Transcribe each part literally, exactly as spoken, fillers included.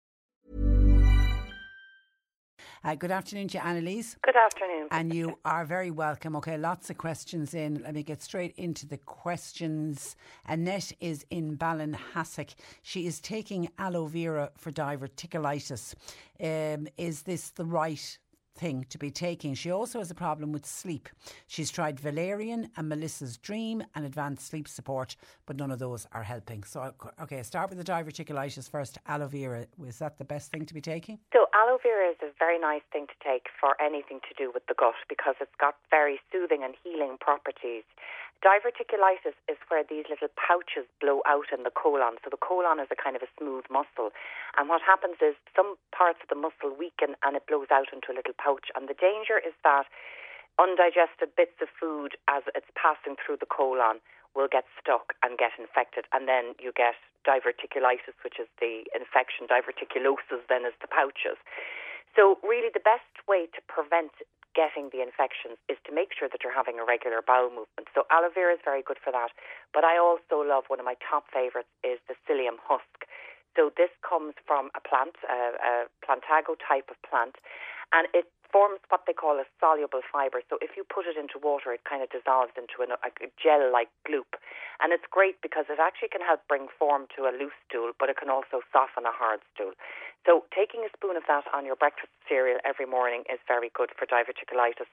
Uh, good afternoon to you, Annalise. Good afternoon. And you are very welcome. Okay, lots of questions in. Let me get straight into the questions. Annette is in Ballonhassac. She is taking aloe vera for diverticulitis. Um, is this the right thing to be taking? She also has a problem with sleep. She's tried valerian and Melissa's Dream and advanced sleep support, but none of those are helping. So, okay, start with the diverticulitis first. Aloe vera, is that the best thing to be taking? So aloe vera is a very nice thing to take for anything to do with the gut because it's got very soothing and healing properties. Diverticulitis is where these little pouches blow out in the colon. So the colon is a kind of a smooth muscle. And what happens is some parts of the muscle weaken and it blows out into a little pouch. And the danger is that undigested bits of food as it's passing through the colon will get stuck and get infected. And then you get diverticulitis, which is the infection. Diverticulosis then is the pouches. So really the best way to prevent getting the infections is to make sure that you're having a regular bowel movement. So aloe vera is very good for that. But I also love, one of my top favourites is the psyllium husk. So this comes from a plant, a, a plantago type of plant, and it forms what they call a soluble fibre. So if you put it into water, it kind of dissolves into an, a gel-like gloop. And it's great because it actually can help bring form to a loose stool, but it can also soften a hard stool. So taking a spoon of that on your breakfast cereal every morning is very good for diverticulitis,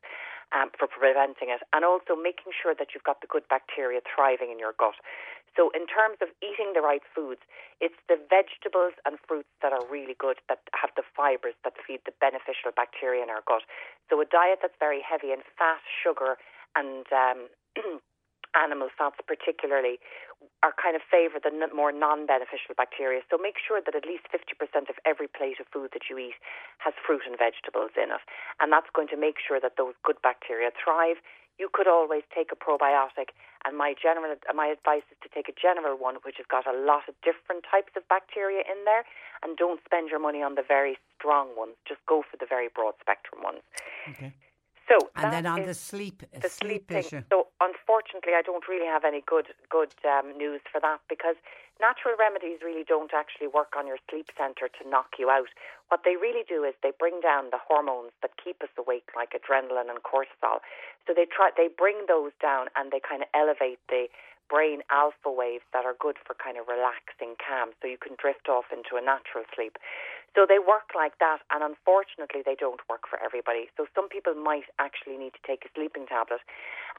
um, for preventing it, and also making sure that you've got the good bacteria thriving in your gut. So in terms of eating the right foods, it's the vegetables and fruits that are really good, that have the fibres that feed the beneficial bacteria in our gut. So a diet that's very heavy in fat, sugar and um, animal fats particularly are kind of favour the more non-beneficial bacteria. So make sure that at least fifty percent of every plate of food that you eat has fruit and vegetables in it. And that's going to make sure that those good bacteria thrive. You could always take a probiotic, and my general my advice is to take a general one which has got a lot of different types of bacteria in there, and don't spend your money on the very strong ones. Just go for the very broad spectrum ones. Okay. So and then on the sleep, the sleep issue. So unfortunately, I don't really have any good good um, news for that because natural remedies really don't actually work on your sleep centre to knock you out. What they really do is they bring down the hormones that keep us awake, like adrenaline and cortisol. So they try, they bring those down and they kind of elevate the brain alpha waves that are good for kind of relaxing calm, so you can drift off into a natural sleep. So they work like that, and unfortunately they don't work for everybody. So some people might actually need to take a sleeping tablet.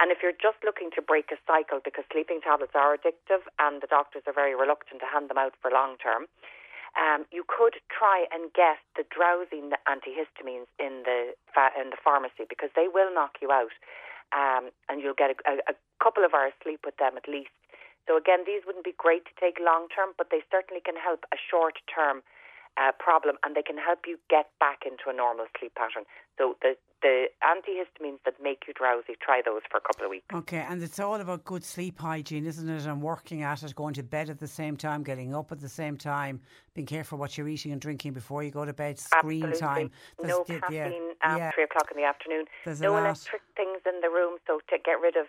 And if you're just looking to break a cycle, because sleeping tablets are addictive and the doctors are very reluctant to hand them out for long term, um, you could try and get the drowsy antihistamines in the in the pharmacy, because they will knock you out. Um, and you'll get a, a couple of hours sleep with them at least. So again, these wouldn't be great to take long term, but they certainly can help a short term uh, problem, and they can help you get back into a normal sleep pattern. So the the antihistamines that make you drowsy, try those for a couple of weeks. Okay, and it's all about good sleep hygiene, isn't it? And working at it, going to bed at the same time, getting up at the same time, being careful what you're eating and drinking before you go to bed, screen Absolutely. time. There's no d- caffeine yeah, after yeah. three o'clock in the afternoon. There's no electric things in the room, so to get rid of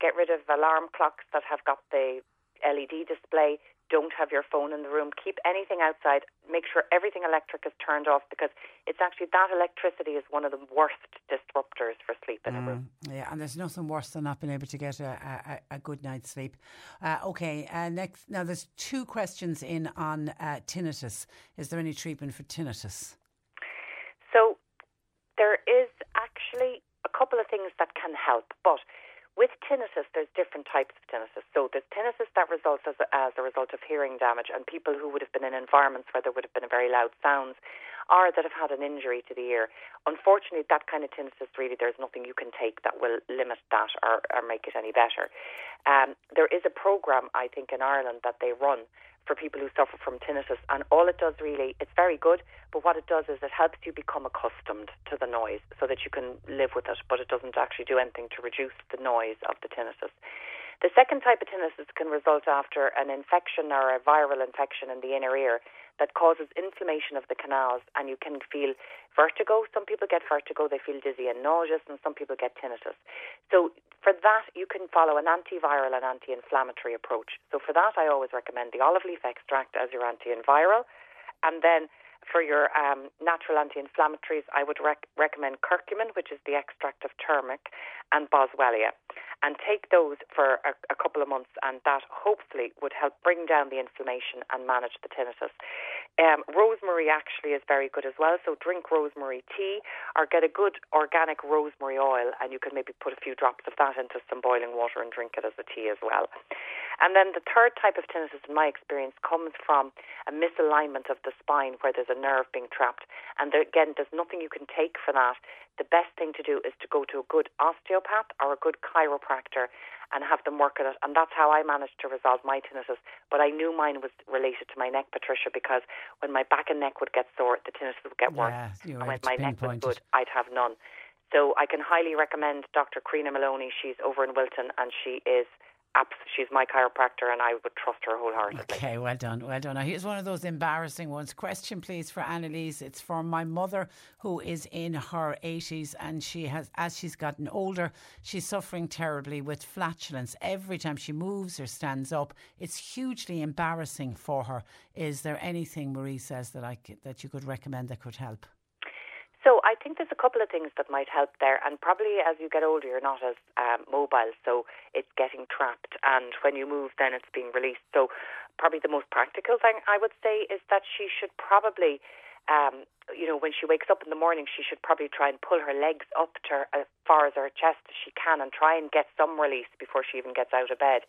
get rid of alarm clocks that have got the L E D display. don't have your phone in the room. Keep anything outside. Make sure everything electric is turned off, because it's actually that electricity is one of the worst disruptors for sleep in mm, a room. Yeah, and there's nothing worse than not being able to get a, a, a good night's sleep. Uh, okay, uh, next. Now, there's two questions in on uh, tinnitus. Is there any treatment for tinnitus? So there is actually a couple of things that can help, but with tinnitus, there's different types of tinnitus. So there's tinnitus that results as a, as a result of hearing damage, and people who would have been in environments where there would have been very loud sounds, or that have had an injury to the ear. Unfortunately, that kind of tinnitus, really, there's nothing you can take that will limit that or, or make it any better. Um, there is a program, I think, in Ireland that they run for people who suffer from tinnitus, and all it does really, it's very good, but what it does is it helps you become accustomed to the noise so that you can live with it, but it doesn't actually do anything to reduce the noise of the tinnitus. The second type of tinnitus can result after an infection or a viral infection in the inner ear that causes inflammation of the canals, and you can feel vertigo. Some people get vertigo, they feel dizzy and nauseous, and some people get tinnitus. So for that, you can follow an antiviral and anti-inflammatory approach. So for that, I always recommend the olive leaf extract as your antiviral, and then for your um, natural anti-inflammatories, I would rec- recommend curcumin, which is the extract of turmeric, and boswellia. And take those for a, a couple of months, and that hopefully would help bring down the inflammation and manage the tinnitus. Um, rosemary actually is very good as well, so drink rosemary tea or get a good organic rosemary oil, and you can maybe put a few drops of that into some boiling water and drink it as a tea as well. And then the third type of tinnitus, in my experience, comes from a misalignment of the spine where there's a nerve being trapped. And there, again, there's nothing you can take for that. The best thing to do is to go to a good osteopath or a good chiropractor and have them work at it. And that's how I managed to resolve my tinnitus. But I knew mine was related to my neck, Patricia, because when my back and neck would get sore, the tinnitus would get worse. Yeah, you and when my neck was good, I'd have none. So I can highly recommend Doctor Krina Maloney. She's over in Wilton, and she is... she's my chiropractor, and I would trust her wholeheartedly. Okay, well done, well done. Now, here's one of those embarrassing ones. Question, please, for Annalise. It's for my mother, who is in her eighties, and she has, as she's gotten older, she's suffering terribly with flatulence. Every time she moves or stands up, it's hugely embarrassing for her. Is there anything, Marie says, that I that you could recommend that could help? So I think there's a couple of things that might help there, and probably as you get older, you're not as um, mobile, so it's getting trapped, and when you move, then it's being released. So probably the most practical thing I would say is that she should probably, um, you know, when she wakes up in the morning, she should probably try and pull her legs up to her, as far as her chest as she can, and try and get some release before she even gets out of bed.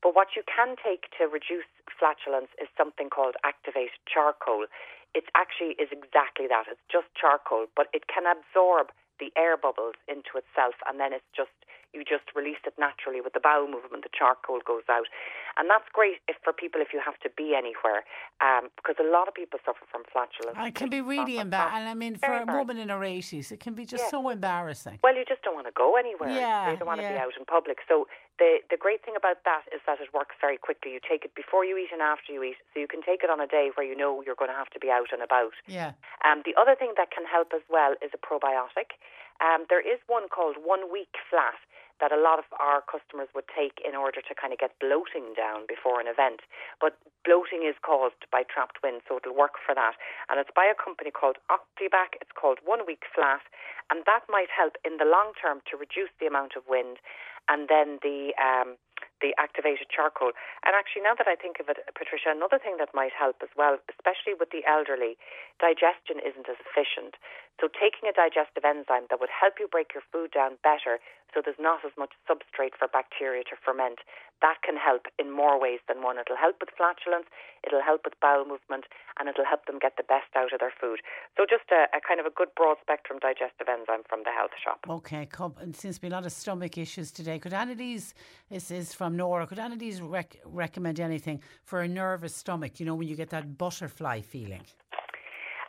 But what you can take to reduce flatulence is something called activated charcoal. It actually is exactly that. It's just charcoal, but it can absorb the air bubbles into itself, and then it's just, you just release it naturally with the bowel movement. The charcoal goes out, and that's great if for people if you have to be anywhere, um, because a lot of people suffer from flatulence. It can be really embarrassing, and I mean, for a woman in her eighties, it can be just yeah. so embarrassing. Well, you just don't want to go anywhere. Yeah, you don't want to yeah. be out in public. So the the great thing about that is that it works very quickly. You take it before you eat and after you eat, so you can take it on a day where you know you're going to have to be out and about. Yeah. Um, the other thing that can help as well is a probiotic. Um, there is one called One Week Flat that a lot of our customers would take in order to kind of get bloating down before an event. But bloating is caused by trapped wind, so it'll work for that. And it's by a company called OctiBac. It's called One Week Flat. And that might help in the long term to reduce the amount of wind, and then the um, the activated charcoal. And actually, now that I think of it, Patricia, another thing that might help as well, especially with the elderly, digestion isn't as efficient. So taking a digestive enzyme that would help you break your food down better, so there's not as much substrate for bacteria to ferment, that can help in more ways than one. It'll help with flatulence, it'll help with bowel movement, and it'll help them get the best out of their food. So just a, a kind of a good broad spectrum digestive enzyme from the health shop. Okay, and since we have a lot of stomach issues today, could Annalise, this is from Nora, could Annalise rec- recommend anything for a nervous stomach, you know, when you get that butterfly feeling?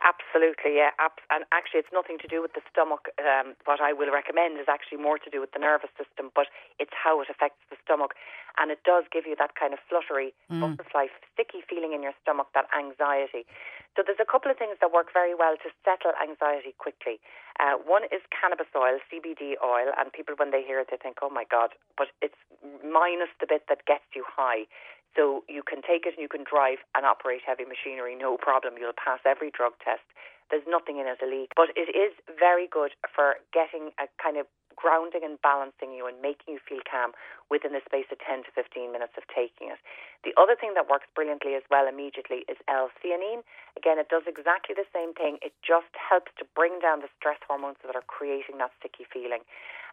Absolutely, yeah. And actually, it's nothing to do with the stomach. Um, what I will recommend is actually more to do with the nervous system, but it's how it affects the stomach. And it does give you that kind of fluttery, mm. butterfly, sticky feeling in your stomach, that anxiety. So there's a couple of things that work very well to settle anxiety quickly. Uh, one is cannabis oil, C B D oil, and people, when they hear it, they think, oh my God, but it's minus the bit that gets you high. So you can take it and you can drive and operate heavy machinery, no problem. You'll pass every drug test. There's nothing in it a leak. But it is very good for getting a kind of grounding and balancing you and making you feel calm within the space of ten to fifteen minutes of taking it. The other thing that works brilliantly as well immediately is L-theanine. Again, it does exactly the same thing. It just helps to bring down the stress hormones that are creating that sticky feeling.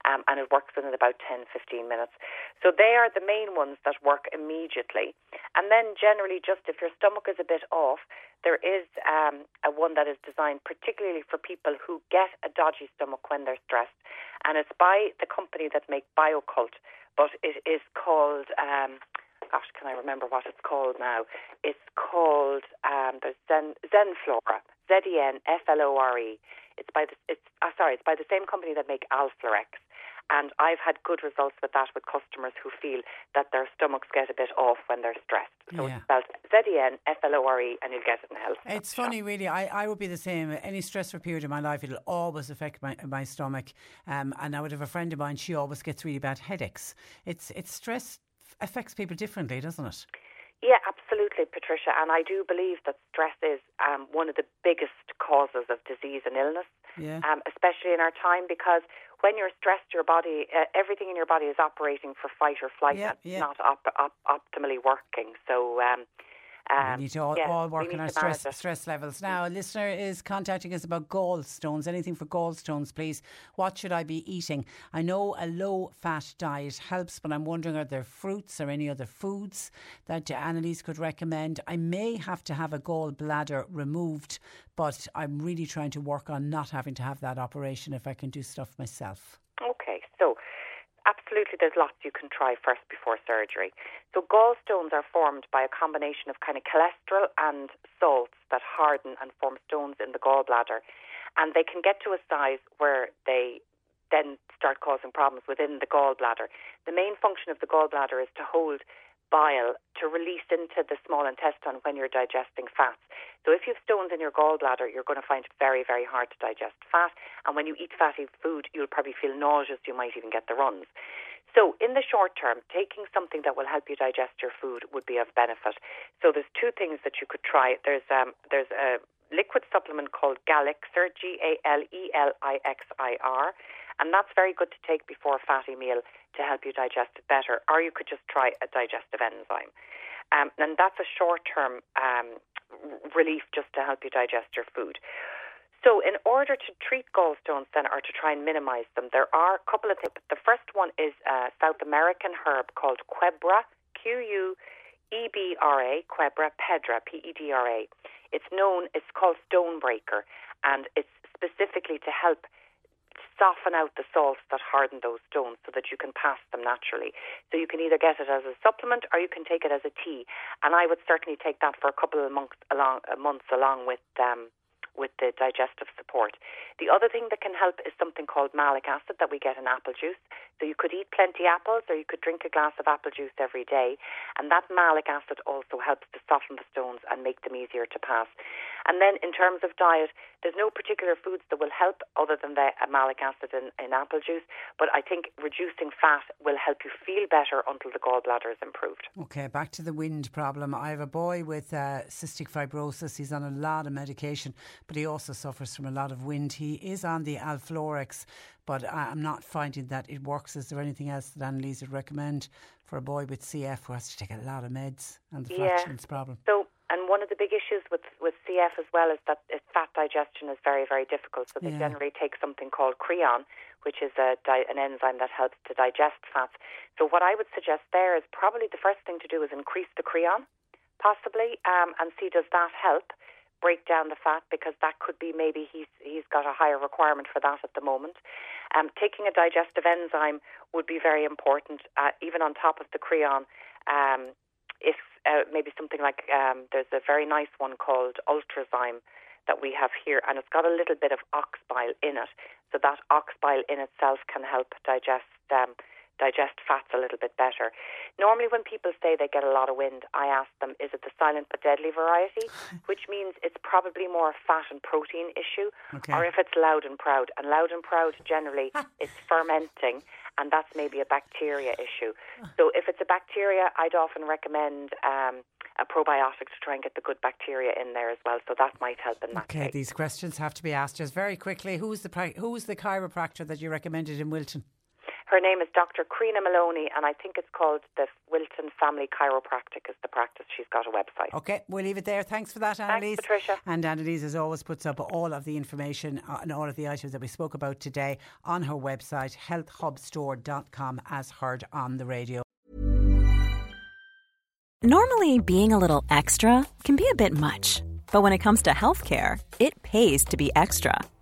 Um, and it works within about ten to fifteen minutes. So they are the main ones that work immediately. And then generally, just if your stomach is a bit off, there is um, a one that is designed particularly for people who get a dodgy stomach when they're stressed. And it's by the company that make BioCult, but it is called, um, gosh, can I remember what it's called now? It's called um, there's Zen, Zenflora, Z E N F L O R E. It's by the, it's uh, sorry, it's by the same company that make Alflorex. And I've had good results with that with customers who feel that their stomachs get a bit off when they're stressed. So yeah. It's spelled Z E N F L O R E and you'll get it in health. It's funny, really. I, I would be the same. Any stressful period in my life, it'll always affect my my stomach. Um, and I would have a friend of mine, she always gets really bad headaches. It's, it's stress affects people differently, doesn't it? Yeah, absolutely, Patricia. And I do believe that stress is um, one of the biggest causes of disease and illness, yeah. um, especially in our time, because when you're stressed, your body, uh, everything in your body is operating for fight or flight. Yeah, and yeah. not op- op- optimally working. So um, um, we need to all, yeah, all work on our stress, stress levels. Now, a listener is contacting us about gallstones. Anything for gallstones, please. What should I be eating? I know a low-fat diet helps, but I'm wondering, are there fruits or any other foods that Annalise could recommend? I may have to have a gallbladder removed, but I'm really trying to work on not having to have that operation if I can do stuff myself. Okay, so absolutely, there's lots you can try first before surgery. So gallstones are formed by a combination of kind of cholesterol and salts that harden and form stones in the gallbladder. And they can get to a size where they then start causing problems within the gallbladder. The main function of the gallbladder is to hold bile to release into the small intestine when you're digesting fats. So if you have stones in your gallbladder, you're going to find it very, very hard to digest fat. And when you eat fatty food, you'll probably feel nauseous. You might even get the runs. So in the short term, taking something that will help you digest your food would be of benefit. So there's two things that you could try. There's um, there's a liquid supplement called Galixir, G A L E L I X I R. And that's very good to take before a fatty meal to help you digest it better. Or you could just try a digestive enzyme. Um, and that's a short-term um, relief just to help you digest your food. So in order to treat gallstones then, or to try and minimize them, there are a couple of things. The first one is a South American herb called Quebra, Q U E B R A, Quebra Pedra, P E D R A. It's known, it's called Stonebreaker, and it's specifically to help soften out the salts that harden those stones so that you can pass them naturally. So you can either get it as a supplement or you can take it as a tea. And I would certainly take that for a couple of months along, months along with um, with the digestive support. The other thing that can help is something called malic acid that we get in apple juice. So you could eat plenty apples or you could drink a glass of apple juice every day. And that malic acid also helps to soften the stones and make them easier to pass. And then in terms of diet, there's no particular foods that will help other than the malic acid in, in apple juice. But I think reducing fat will help you feel better until the gallbladder is improved. Okay, back to the wind problem. I have a boy with uh, cystic fibrosis. He's on a lot of medication, but he also suffers from a lot of wind. He is on the Alflorex, but I'm not finding that it works. Is there anything else that Annalise would recommend for a boy with C F who has to take a lot of meds and the yeah. fractions problem? So, and one of the big issues with, with C F as well is that fat digestion is very, very difficult. So they yeah. generally take something called Creon, which is a di- an enzyme that helps to digest fats. So what I would suggest there is probably the first thing to do is increase the Creon, possibly, um, and see does that help break down the fat, because that could be maybe he's he's got a higher requirement for that at the moment. Um, taking a digestive enzyme would be very important, uh, even on top of the Creon. Um, if uh, maybe something like um, there's a very nice one called Ultrazyme that we have here, and it's got a little bit of ox bile in it. So that ox bile in itself can help digest um, digest fats a little bit better. Normally when people say they get a lot of wind, I ask them, is it the silent but deadly variety? Which means it's probably more a fat and protein issue, okay. Or if it's loud and proud. And loud and proud generally it's fermenting and that's maybe a bacteria issue. So if it's a bacteria, I'd often recommend um, a probiotic to try and get the good bacteria in there as well. So that might help in that okay, case. These questions have to be asked just very quickly. Who's the pra- who's the chiropractor that you recommended in Wilton? Her name is Doctor Krina Maloney, and I think it's called the Wilton Family Chiropractic is the practice. She's got a website. Okay, we'll leave it there. Thanks for that, Annalise. Thanks, Patricia. And Annalise, as always, puts up all of the information and all of the items that we spoke about today on her website, health hub store dot com, as heard on the radio. Normally, being a little extra can be a bit much, but when it comes to healthcare, it pays to be extra.